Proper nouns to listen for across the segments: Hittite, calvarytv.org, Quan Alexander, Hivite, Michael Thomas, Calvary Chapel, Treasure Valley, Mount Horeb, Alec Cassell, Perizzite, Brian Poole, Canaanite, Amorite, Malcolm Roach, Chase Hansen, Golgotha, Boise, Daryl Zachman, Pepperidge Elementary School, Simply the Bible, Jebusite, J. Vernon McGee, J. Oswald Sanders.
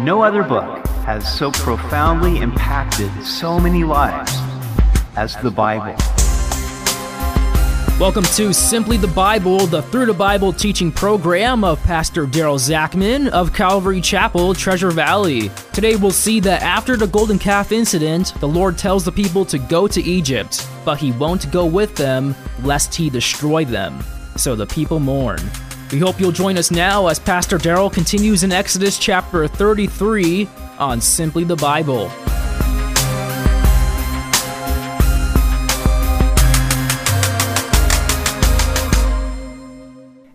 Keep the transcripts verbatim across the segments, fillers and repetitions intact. No other book has so profoundly impacted so many lives as the Bible. Welcome to Simply the Bible, the Through the Bible teaching program of Pastor Daryl Zachman of Calvary Chapel, Treasure Valley. Today we'll see that after the golden calf incident, the Lord tells the people to go to Egypt, but he won't go with them lest he destroy them. So the people mourn. We hope you'll join us now as Pastor Daryl continues in Exodus chapter thirty-three on Simply the Bible.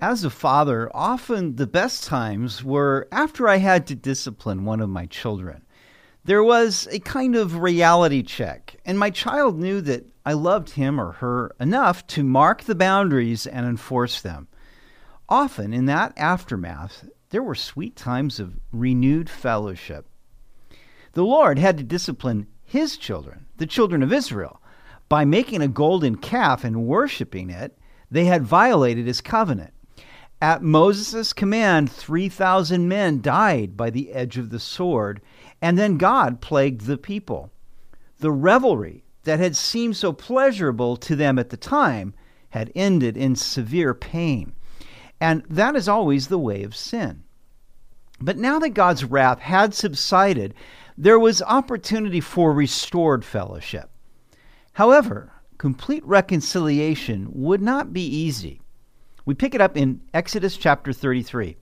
As a father, often the best times were after I had to discipline one of my children. There was a kind of reality check, and my child knew that I loved him or her enough to mark the boundaries and enforce them. Often in that aftermath, there were sweet times of renewed fellowship. The Lord had to discipline his children, the children of Israel, by making a golden calf and worshiping it. They had violated his covenant. At Moses' command, three thousand men died by the edge of the sword, and then God plagued the people. The revelry that had seemed so pleasurable to them at the time had ended in severe pain. And that is always the way of sin. But now that God's wrath had subsided, there was opportunity for restored fellowship. However, complete reconciliation would not be easy. We pick it up in Exodus chapter thirty-three.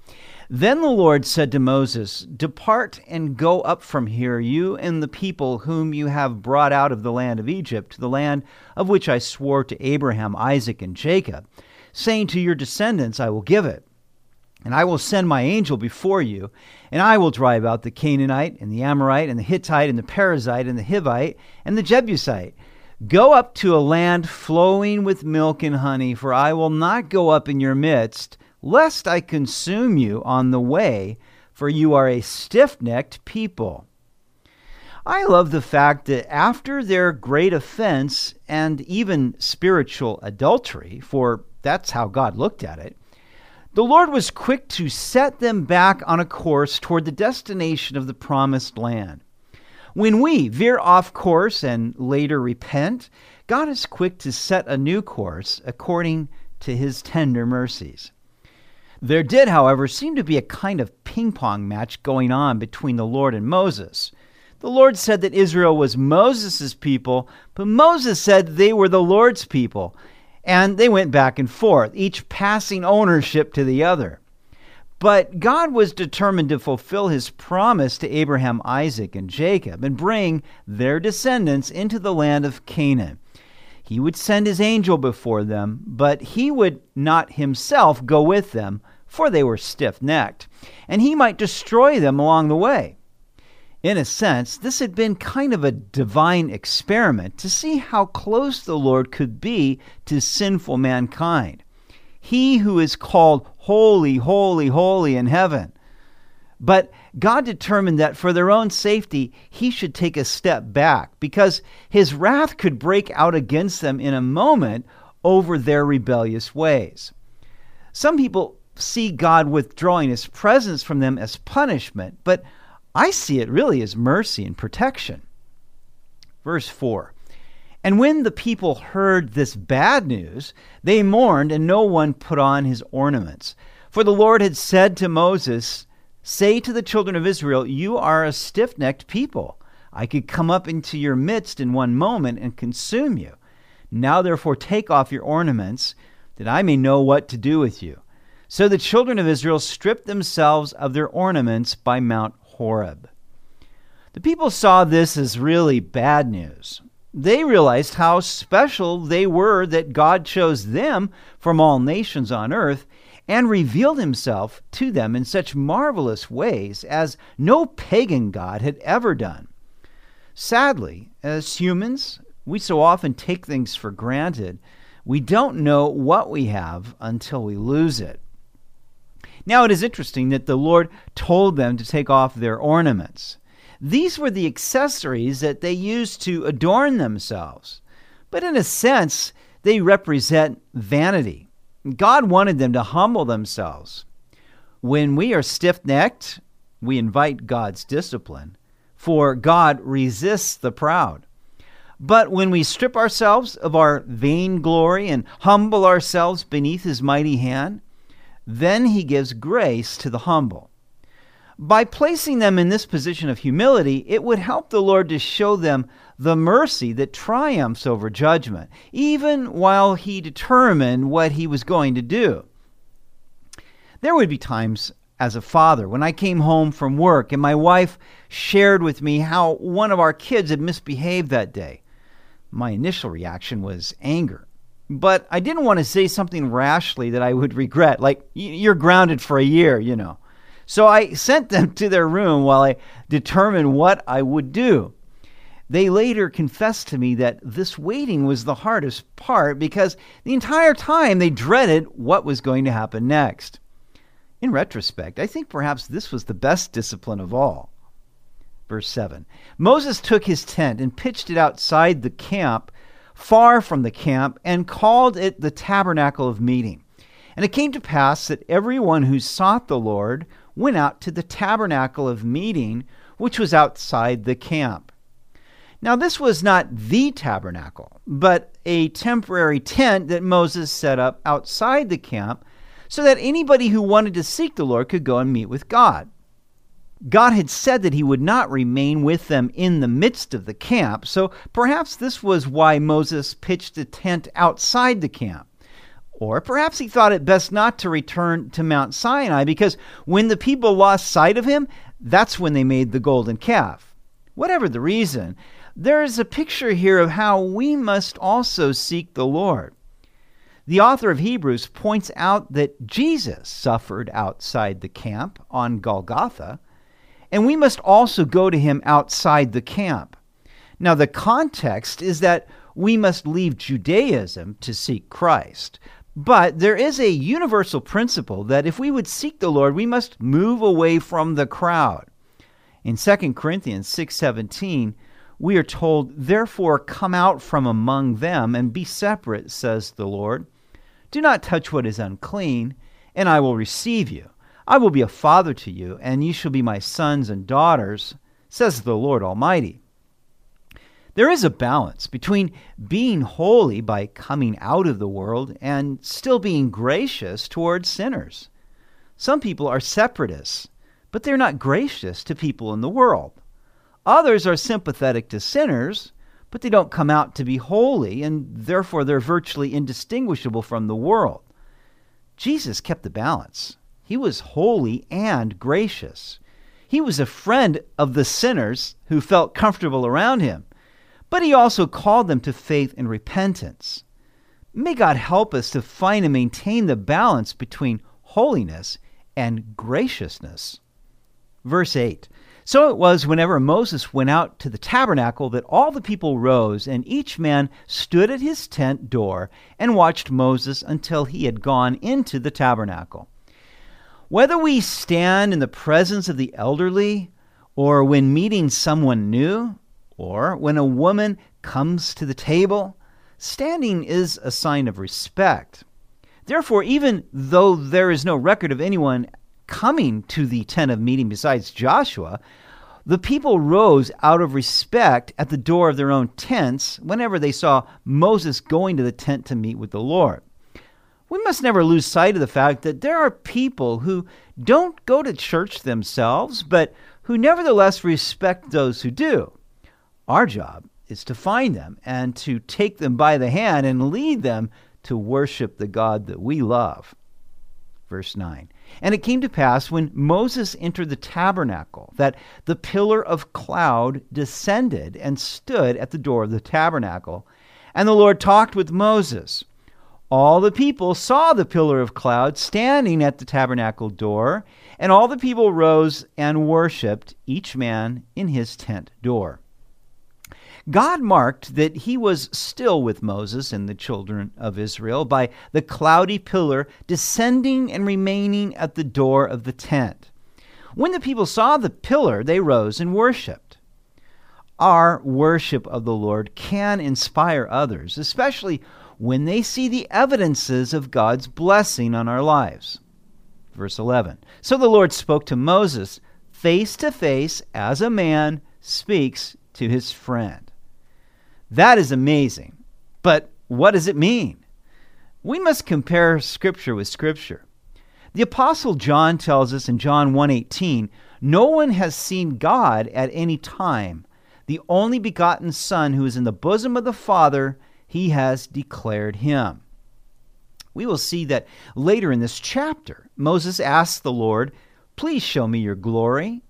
Then the Lord said to Moses, "Depart and go up from here, you and the people whom you have brought out of the land of Egypt, to the land of which I swore to Abraham, Isaac, and Jacob, saying to your descendants, I will give it. And I will send my angel before you, and I will drive out the Canaanite, and the Amorite, and the Hittite, and the Perizzite, and the Hivite, and the Jebusite. Go up to a land flowing with milk and honey, for I will not go up in your midst, lest I consume you on the way, for you are a stiff-necked people." I love the fact that after their great offense and even spiritual adultery, for that's how God looked at it, the Lord was quick to set them back on a course toward the destination of the promised land. When we veer off course and later repent, God is quick to set a new course according to his tender mercies. There did, however, seem to be a kind of ping-pong match going on between the Lord and Moses. The Lord said that Israel was Moses' people, but Moses said they were the Lord's people, and they went back and forth, each passing ownership to the other. But God was determined to fulfill his promise to Abraham, Isaac, and Jacob and bring their descendants into the land of Canaan. He would send his angel before them, but he would not himself go with them, for they were stiff-necked, and he might destroy them along the way. In a sense, this had been kind of a divine experiment to see how close the Lord could be to sinful mankind. He who is called holy, holy, holy in heaven. But God determined that for their own safety, he should take a step back because his wrath could break out against them in a moment over their rebellious ways. Some people see God withdrawing his presence from them as punishment, but I see it really as mercy and protection. Verse four. And when the people heard this bad news, they mourned, and no one put on his ornaments. For the Lord had said to Moses, "Say to the children of Israel, you are a stiff-necked people. I could come up into your midst in one moment and consume you. Now therefore take off your ornaments, that I may know what to do with you." So the children of Israel stripped themselves of their ornaments by Mount Horeb. The people saw this as really bad news. They realized how special they were that God chose them from all nations on earth and revealed himself to them in such marvelous ways as no pagan god had ever done. Sadly, as humans, we so often take things for granted. We don't know what we have until we lose it. Now, it is interesting that the Lord told them to take off their ornaments. These were the accessories that they used to adorn themselves. But in a sense, they represent vanity. God wanted them to humble themselves. When we are stiff-necked, we invite God's discipline, for God resists the proud. But when we strip ourselves of our vainglory and humble ourselves beneath his mighty hand, then he gives grace to the humble. By placing them in this position of humility, it would help the Lord to show them the mercy that triumphs over judgment, even while he determined what he was going to do. There would be times as a father when I came home from work and my wife shared with me how one of our kids had misbehaved that day. My initial reaction was anger, but I didn't want to say something rashly that I would regret, like, "You're grounded for a year, you know." So I sent them to their room while I determined what I would do. They later confessed to me that this waiting was the hardest part because the entire time they dreaded what was going to happen next. In retrospect, I think perhaps this was the best discipline of all. Verse seven, Moses took his tent and pitched it outside the camp, far from the camp, and called it the tabernacle of meeting. And it came to pass that everyone who sought the Lord went out to the tabernacle of meeting, which was outside the camp. Now this was not the tabernacle, but a temporary tent that Moses set up outside the camp so that anybody who wanted to seek the Lord could go and meet with God. God had said that he would not remain with them in the midst of the camp, so perhaps this was why Moses pitched a tent outside the camp. Or perhaps he thought it best not to return to Mount Sinai because when the people lost sight of him, that's when they made the golden calf. Whatever the reason, there is a picture here of how we must also seek the Lord. The author of Hebrews points out that Jesus suffered outside the camp on Golgotha, and we must also go to him outside the camp. Now, the context is that we must leave Judaism to seek Christ. But there is a universal principle that if we would seek the Lord, we must move away from the crowd. In Second Corinthians six seventeen, we are told, "Therefore come out from among them and be separate, says the Lord. Do not touch what is unclean, and I will receive you. I will be a father to you, and you shall be my sons and daughters, says the Lord Almighty." There is a balance between being holy by coming out of the world and still being gracious towards sinners. Some people are separatists, but they're not gracious to people in the world. Others are sympathetic to sinners, but they don't come out to be holy, and therefore they're virtually indistinguishable from the world. Jesus kept the balance. He was holy and gracious. He was a friend of the sinners who felt comfortable around him. But he also called them to faith and repentance. May God help us to find and maintain the balance between holiness and graciousness. Verse eight, so it was whenever Moses went out to the tabernacle that all the people rose, and each man stood at his tent door and watched Moses until he had gone into the tabernacle. Whether we stand in the presence of the elderly, or when meeting someone new, or when a woman comes to the table, standing is a sign of respect. Therefore, even though there is no record of anyone coming to the tent of meeting besides Joshua, the people rose out of respect at the door of their own tents whenever they saw Moses going to the tent to meet with the Lord. We must never lose sight of the fact that there are people who don't go to church themselves, but who nevertheless respect those who do. Our job is to find them and to take them by the hand and lead them to worship the God that we love. Verse nine, and it came to pass when Moses entered the tabernacle that the pillar of cloud descended and stood at the door of the tabernacle, and the Lord talked with Moses. All the people saw the pillar of cloud standing at the tabernacle door, and all the people rose and worshipped, each man in his tent door. God marked that he was still with Moses and the children of Israel by the cloudy pillar descending and remaining at the door of the tent. When the people saw the pillar, they rose and worshiped. Our worship of the Lord can inspire others, especially when they see the evidences of God's blessing on our lives. Verse eleven, so the Lord spoke to Moses, face to face as a man speaks to his friend. That is amazing. But what does it mean? We must compare Scripture with Scripture. The Apostle John tells us in John one eighteen, "No one has seen God at any time. The only begotten Son who is in the bosom of the Father, he has declared him." We will see that later in this chapter. Moses asks the Lord, "Please show me your glory."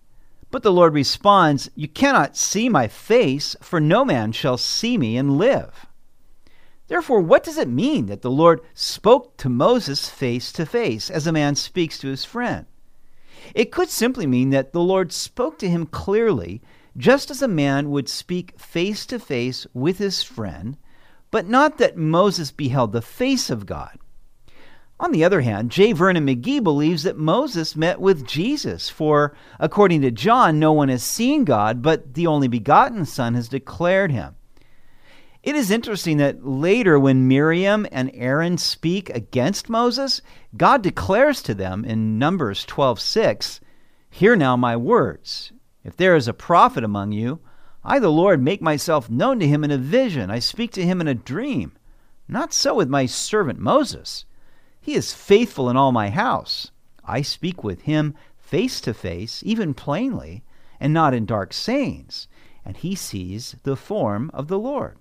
But the Lord responds, "You cannot see my face, for no man shall see me and live." Therefore, what does it mean that the Lord spoke to Moses face to face as a man speaks to his friend? It could simply mean that the Lord spoke to him clearly, just as a man would speak face to face with his friend, but not that Moses beheld the face of God. On the other hand, J. Vernon McGee believes that Moses met with Jesus, for according to John, no one has seen God, but the only begotten Son has declared him. It is interesting that later when Miriam and Aaron speak against Moses, God declares to them in Numbers twelve six, "Hear now my words. If there is a prophet among you, I, the Lord, make myself known to him in a vision. I speak to him in a dream. Not so with my servant Moses. He is faithful in all my house. I speak with him face to face, even plainly, and not in dark sayings. And he sees the form of the Lord."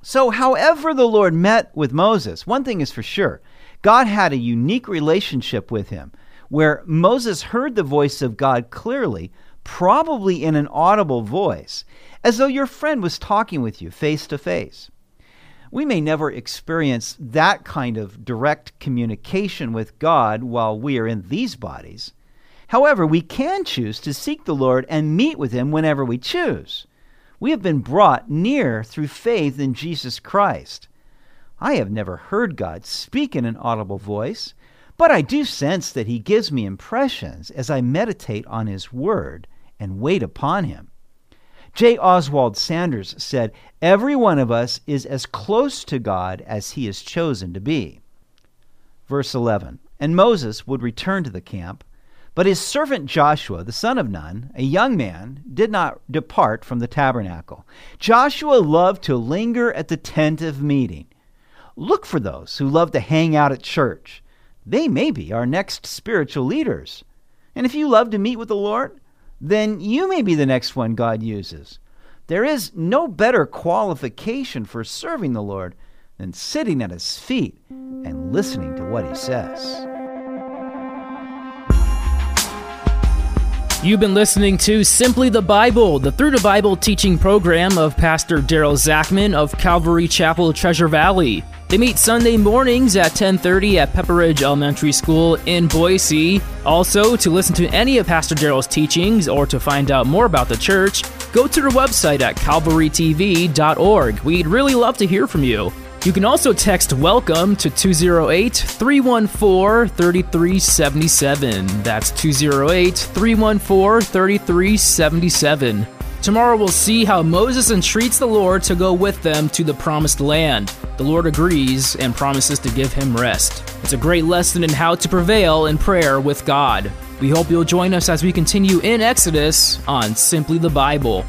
So however the Lord met with Moses, one thing is for sure, God had a unique relationship with him, where Moses heard the voice of God clearly, probably in an audible voice, as though your friend was talking with you face to face. We may never experience that kind of direct communication with God while we are in these bodies. However, we can choose to seek the Lord and meet with him whenever we choose. We have been brought near through faith in Jesus Christ. I have never heard God speak in an audible voice, but I do sense that he gives me impressions as I meditate on his word and wait upon him. J. Oswald Sanders said, "Every one of us is as close to God as he is chosen to be." Verse eleven, "And Moses would return to the camp, but his servant Joshua, the son of Nun, a young man, did not depart from the tabernacle. Joshua loved to linger at the tent of meeting." Look for those who love to hang out at church. They may be our next spiritual leaders. And if you love to meet with the Lord, then you may be the next one God uses. There is no better qualification for serving the Lord than sitting at his feet and listening to what he says. You've been listening to Simply the Bible, the Through the Bible teaching program of Pastor Daryl Zachman of Calvary Chapel, Treasure Valley. They meet Sunday mornings at ten thirty at Pepperidge Elementary School in Boise. Also, to listen to any of Pastor Daryl's teachings or to find out more about the church, go to their website at calvary t v dot org. We'd really love to hear from you. You can also text WELCOME to two oh eight, three one four, three three seven seven. That's two oh eight, three one four, three three seven seven. Tomorrow we'll see how Moses entreats the Lord to go with them to the promised land. The Lord agrees and promises to give him rest. It's a great lesson in how to prevail in prayer with God. We hope you'll join us as we continue in Exodus on Simply the Bible.